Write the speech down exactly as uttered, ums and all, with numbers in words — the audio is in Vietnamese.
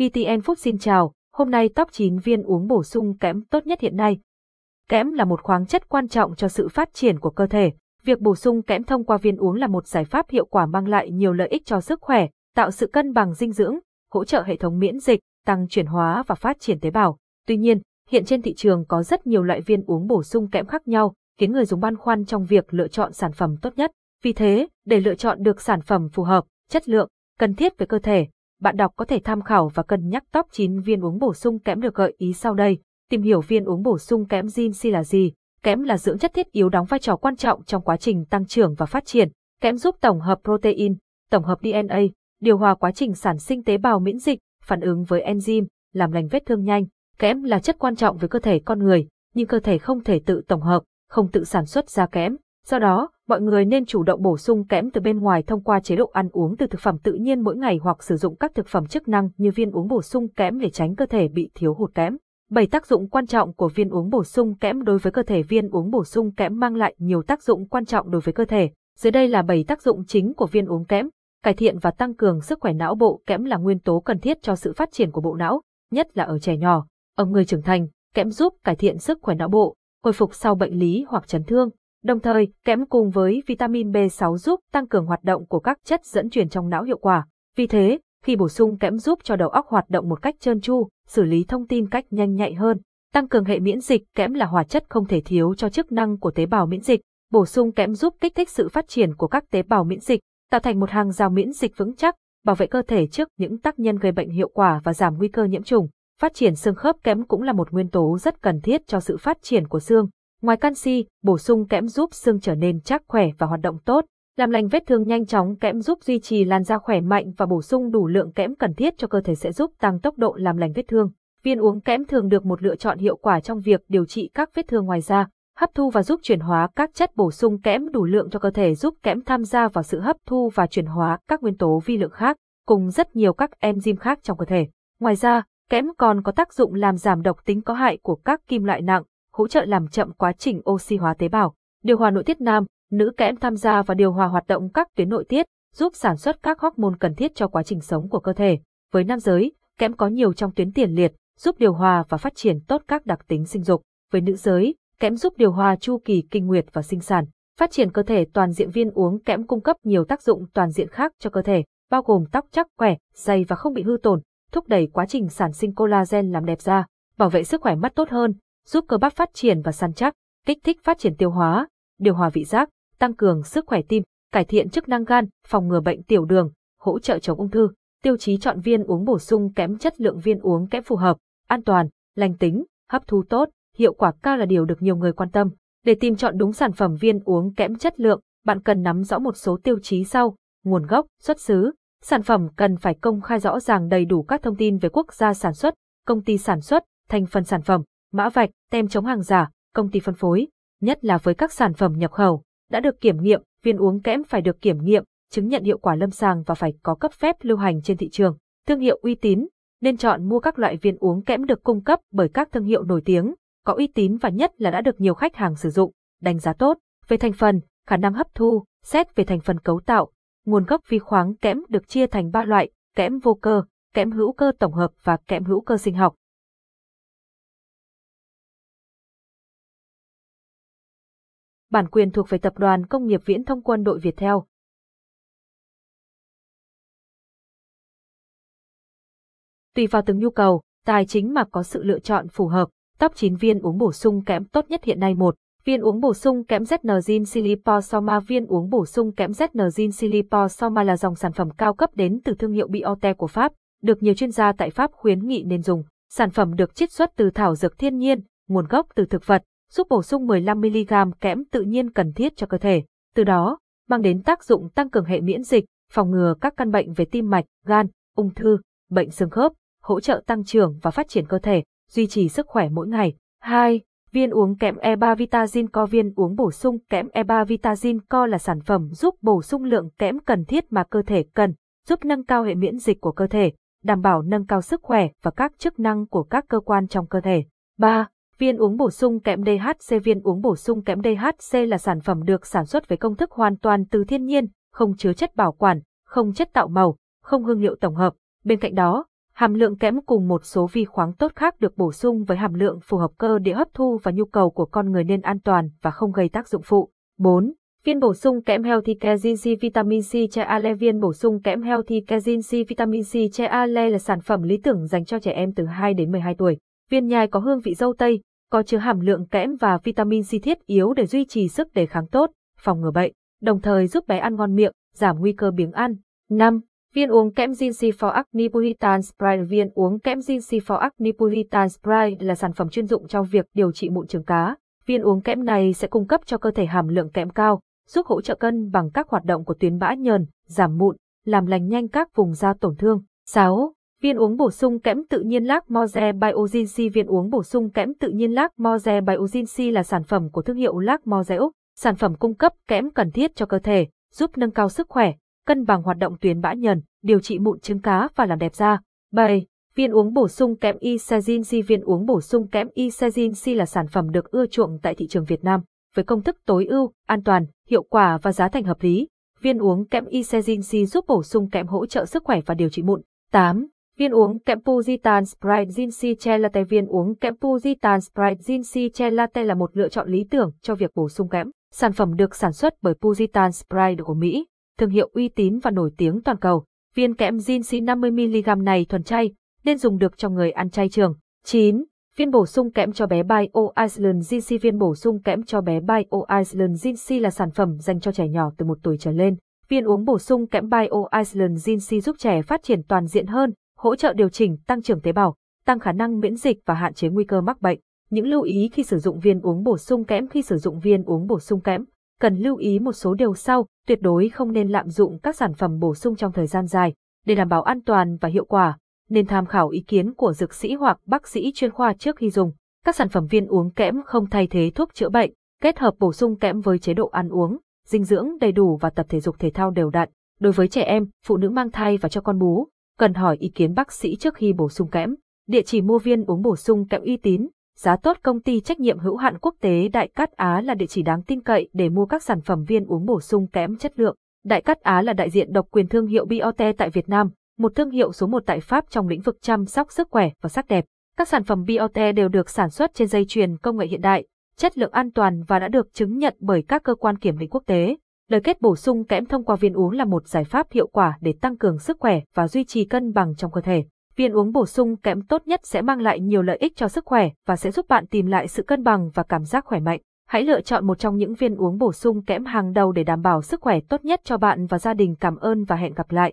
bê tê en Food xin chào, hôm nay top chín viên uống bổ sung kẽm tốt nhất hiện nay. Kẽm là một khoáng chất quan trọng cho sự phát triển của cơ thể. Việc bổ sung kẽm thông qua viên uống là một giải pháp hiệu quả mang lại nhiều lợi ích cho sức khỏe, tạo sự cân bằng dinh dưỡng, hỗ trợ hệ thống miễn dịch, tăng chuyển hóa và phát triển tế bào. Tuy nhiên, hiện trên thị trường có rất nhiều loại viên uống bổ sung kẽm khác nhau, khiến người dùng băn khoăn trong việc lựa chọn sản phẩm tốt nhất. Vì thế, để lựa chọn được sản phẩm phù hợp, chất lượng, cần thiết với cơ thể, bạn đọc có thể tham khảo và cân nhắc top chín viên uống bổ sung kẽm được gợi ý sau đây. Tìm hiểu viên uống bổ sung kẽm Zinc C là gì? Kẽm là dưỡng chất thiết yếu đóng vai trò quan trọng trong quá trình tăng trưởng và phát triển. Kẽm giúp tổng hợp protein, tổng hợp đê en a, điều hòa quá trình sản sinh tế bào miễn dịch, phản ứng với enzyme, làm lành vết thương nhanh. Kẽm là chất quan trọng với cơ thể con người, nhưng cơ thể không thể tự tổng hợp, không tự sản xuất ra kẽm. Do đó, mọi người nên chủ động bổ sung kẽm từ bên ngoài thông qua chế độ ăn uống từ thực phẩm tự nhiên mỗi ngày hoặc sử dụng các thực phẩm chức năng như viên uống bổ sung kẽm để tránh cơ thể bị thiếu hụt kẽm. bảy Tác dụng quan trọng của viên uống bổ sung kẽm đối với cơ thể. Viên uống bổ sung kẽm mang lại nhiều tác dụng quan trọng đối với cơ thể. Dưới đây là bảy tác dụng chính của viên uống kẽm. Cải thiện và tăng cường sức khỏe não bộ. Kẽm là nguyên tố cần thiết cho sự phát triển của bộ não, nhất là ở trẻ nhỏ. Ở người trưởng thành, kẽm giúp cải thiện sức khỏe não bộ, hồi phục sau bệnh lý hoặc chấn thương. Đồng thời, kẽm cùng với vitamin B sáu giúp tăng cường hoạt động của các chất dẫn truyền trong não hiệu quả. Vì thế, khi bổ sung kẽm giúp cho đầu óc hoạt động một cách trơn tru, xử lý thông tin cách nhanh nhạy hơn, tăng cường hệ miễn dịch. Kẽm là hóa chất không thể thiếu cho chức năng của tế bào miễn dịch. Bổ sung kẽm giúp kích thích sự phát triển của các tế bào miễn dịch, tạo thành một hàng rào miễn dịch vững chắc, bảo vệ cơ thể trước những tác nhân gây bệnh hiệu quả và giảm nguy cơ nhiễm trùng. Phát triển xương khớp. Kẽm cũng là một nguyên tố rất cần thiết cho sự phát triển của xương. Ngoài canxi, bổ sung kẽm giúp xương trở nên chắc khỏe và hoạt động tốt. Làm lành vết thương nhanh chóng. Kẽm giúp duy trì làn da khỏe mạnh và bổ sung đủ lượng kẽm cần thiết cho cơ thể sẽ giúp tăng tốc độ làm lành vết thương. Viên uống kẽm thường được một lựa chọn hiệu quả trong việc điều trị các vết thương ngoài da, hấp thu và giúp chuyển hóa các chất bổ sung kẽm đủ lượng cho cơ thể, giúp kẽm tham gia vào sự hấp thu và chuyển hóa các nguyên tố vi lượng khác, cùng rất nhiều các enzyme khác trong cơ thể. Ngoài ra, kẽm còn có tác dụng làm giảm độc tính có hại của các kim loại nặng, hỗ trợ làm chậm quá trình oxy hóa tế bào, điều hòa nội tiết nam, nữ. Kẽm tham gia và điều hòa hoạt động các tuyến nội tiết, giúp sản xuất các hormone cần thiết cho quá trình sống của cơ thể. Với nam giới, kẽm có nhiều trong tuyến tiền liệt, giúp điều hòa và phát triển tốt các đặc tính sinh dục. Với nữ giới, kẽm giúp điều hòa chu kỳ kinh nguyệt và sinh sản. Phát triển cơ thể toàn diện. Viên uống kẽm cung cấp nhiều tác dụng toàn diện khác cho cơ thể, bao gồm tóc chắc khỏe, dày và không bị hư tổn, thúc đẩy quá trình sản sinh collagen làm đẹp da, bảo vệ sức khỏe mắt tốt hơn, giúp cơ bắp phát triển và săn chắc, kích thích phát triển tiêu hóa, điều hòa vị giác, tăng cường sức khỏe tim, cải thiện chức năng gan, phòng ngừa bệnh tiểu đường, hỗ trợ chống ung thư. Tiêu chí chọn viên uống bổ sung kẽm. Chất lượng viên uống kẽm phù hợp, an toàn, lành tính, hấp thu tốt, hiệu quả cao là điều được nhiều người quan tâm. Để tìm chọn đúng sản phẩm viên uống kẽm chất lượng, bạn cần nắm rõ một số tiêu chí sau: nguồn gốc, xuất xứ. Sản phẩm cần phải công khai rõ ràng đầy đủ các thông tin về quốc gia sản xuất, công ty sản xuất, thành phần sản phẩm, mã vạch, tem chống hàng giả, công ty phân phối. Nhất là với các sản phẩm nhập khẩu đã được kiểm nghiệm, viên uống kẽm phải được kiểm nghiệm, chứng nhận hiệu quả lâm sàng và phải có cấp phép lưu hành trên thị trường. Thương hiệu uy tín. Nên chọn mua các loại viên uống kẽm được cung cấp bởi các thương hiệu nổi tiếng, có uy tín và nhất là đã được nhiều khách hàng sử dụng, đánh giá tốt. Về thành phần, khả năng hấp thu. Xét về thành phần cấu tạo, nguồn gốc. Vi khoáng kẽm được chia thành ba loại: kẽm vô cơ, kẽm hữu cơ tổng hợp và kẽm hữu cơ sinh học. Bản quyền thuộc về Tập đoàn Công nghiệp Viễn thông Quân đội Viettel. Tùy vào từng nhu cầu, tài chính mà có sự lựa chọn phù hợp. Top chín viên uống bổ sung kẽm tốt nhất hiện nay. Một. Viên uống bổ sung kẽm zét en Zin Silipo Soma. Viên uống bổ sung kẽm zét en Zin Silipo Soma là dòng sản phẩm cao cấp đến từ thương hiệu Biote của Pháp, được nhiều chuyên gia tại Pháp khuyến nghị nên dùng. Sản phẩm được chiết xuất từ thảo dược thiên nhiên, nguồn gốc từ thực vật, giúp bổ sung mười lăm mi-li-gam kẽm tự nhiên cần thiết cho cơ thể, từ đó mang đến tác dụng tăng cường hệ miễn dịch, phòng ngừa các căn bệnh về tim mạch, gan, ung thư, bệnh xương khớp, hỗ trợ tăng trưởng và phát triển cơ thể, duy trì sức khỏe mỗi ngày. Hai. Viên uống kẽm E ba Vitazin Co. Viên uống bổ sung kẽm E ba Vitazin Co là sản phẩm giúp bổ sung lượng kẽm cần thiết mà cơ thể cần, giúp nâng cao hệ miễn dịch của cơ thể, đảm bảo nâng cao sức khỏe và các chức năng của các cơ quan trong cơ thể. Ba. Viên uống bổ sung kẽm đê hát xê. Viên uống bổ sung kẽm đê hát xê là sản phẩm được sản xuất với công thức hoàn toàn từ thiên nhiên, không chứa chất bảo quản, không chất tạo màu, không hương liệu tổng hợp. Bên cạnh đó, hàm lượng kẽm cùng một số vi khoáng tốt khác được bổ sung với hàm lượng phù hợp cơ địa hấp thu và nhu cầu của con người nên an toàn và không gây tác dụng phụ. bốn. Viên bổ sung kẽm Healthy Kazin C Vitamin C Che Ale. Viên bổ sung kẽm Healthy Kazin C Vitamin C Che Ale là sản phẩm lý tưởng dành cho trẻ em từ hai đến mười hai tuổi. Viên nhai có hương vị dâu tây, có chứa hàm lượng kẽm và vitamin C thiết yếu để duy trì sức đề kháng tốt, phòng ngừa bệnh, đồng thời giúp bé ăn ngon miệng, giảm nguy cơ biếng ăn. năm. Viên uống kẽm Zinc for Acne Nipuritan Sprite. Viên uống kẽm Zinc for Acne Nipuritan Sprite là sản phẩm chuyên dụng trong việc điều trị mụn trứng cá. Viên uống kẽm này sẽ cung cấp cho cơ thể hàm lượng kẽm cao, giúp hỗ trợ cân bằng các hoạt động của tuyến bã nhờn, giảm mụn, làm lành nhanh các vùng da tổn thương. sáu. Viên uống bổ sung kẽm tự nhiên Lac-Moze Biozinc. Viên uống bổ sung kẽm tự nhiên Lac-Moze Biozinc là sản phẩm của thương hiệu Lac-Moze Úc. Sản phẩm cung cấp kẽm cần thiết cho cơ thể, giúp nâng cao sức khỏe, cân bằng hoạt động tuyến bã nhờn, điều trị mụn trứng cá và làm đẹp da. bảy. Viên uống bổ sung kẽm IsezinC. Viên uống bổ sung kẽm IsezinC là sản phẩm được ưa chuộng tại thị trường Việt Nam. Với công thức tối ưu, an toàn, hiệu quả và giá thành hợp lý, viên uống kẽm IsezinC giúp bổ sung kẽm hỗ trợ sức khỏe và điều trị mụn. tám. Viên uống kẽm Puritan's Pride Zinc Chelate. Viên uống kẽm Puritan's Pride Zinc Chelate là một lựa chọn lý tưởng cho việc bổ sung kẽm. Sản phẩm được sản xuất bởi Puritan's Pride của Mỹ, thương hiệu uy tín và nổi tiếng toàn cầu. Viên kẽm Zinc năm mươi mi li gam này thuần chay, nên dùng được cho người ăn chay trường. chín. Viên bổ sung kẽm cho bé Bio Iceland Zinc. Viên bổ sung kẽm cho bé Bio Iceland Zinc là sản phẩm dành cho trẻ nhỏ từ một tuổi trở lên. Viên uống bổ sung kẽm Bio Iceland Zinc giúp trẻ phát triển toàn diện hơn, hỗ trợ điều chỉnh tăng trưởng tế bào, tăng khả năng miễn dịch và hạn chế nguy cơ mắc bệnh. Những lưu ý khi sử dụng viên uống bổ sung kẽm. Khi sử dụng viên uống bổ sung kẽm, cần lưu ý một số điều sau. Tuyệt đối không nên lạm dụng các sản phẩm bổ sung trong thời gian dài. Để đảm bảo an toàn và hiệu quả, nên tham khảo ý kiến của dược sĩ hoặc bác sĩ chuyên khoa trước khi dùng. Các sản phẩm viên uống kẽm không thay thế thuốc chữa bệnh, kết hợp bổ sung kẽm với chế độ ăn uống, dinh dưỡng đầy đủ và tập thể dục thể thao đều đặn. Đối với trẻ em, phụ nữ mang thai và cho con bú, cần hỏi ý kiến bác sĩ trước khi bổ sung kẽm. Địa chỉ mua viên uống bổ sung kẽm uy tín, giá tốt. Công ty trách nhiệm hữu hạn quốc tế Đại Cát Á là địa chỉ đáng tin cậy để mua các sản phẩm viên uống bổ sung kẽm chất lượng. Đại Cát Á là đại diện độc quyền thương hiệu Biote tại Việt Nam, một thương hiệu số một tại Pháp trong lĩnh vực chăm sóc sức khỏe và sắc đẹp. Các sản phẩm Biote đều được sản xuất trên dây chuyền công nghệ hiện đại, chất lượng an toàn và đã được chứng nhận bởi các cơ quan kiểm định quốc tế. Lời kết bổ sung kẽm thông qua viên uống là một giải pháp hiệu quả để tăng cường sức khỏe và duy trì cân bằng trong cơ thể. Viên uống bổ sung kẽm tốt nhất sẽ mang lại nhiều lợi ích cho sức khỏe và sẽ giúp bạn tìm lại sự cân bằng và cảm giác khỏe mạnh. Hãy lựa chọn một trong những viên uống bổ sung kẽm hàng đầu để đảm bảo sức khỏe tốt nhất cho bạn và gia đình. Cảm ơn và hẹn gặp lại.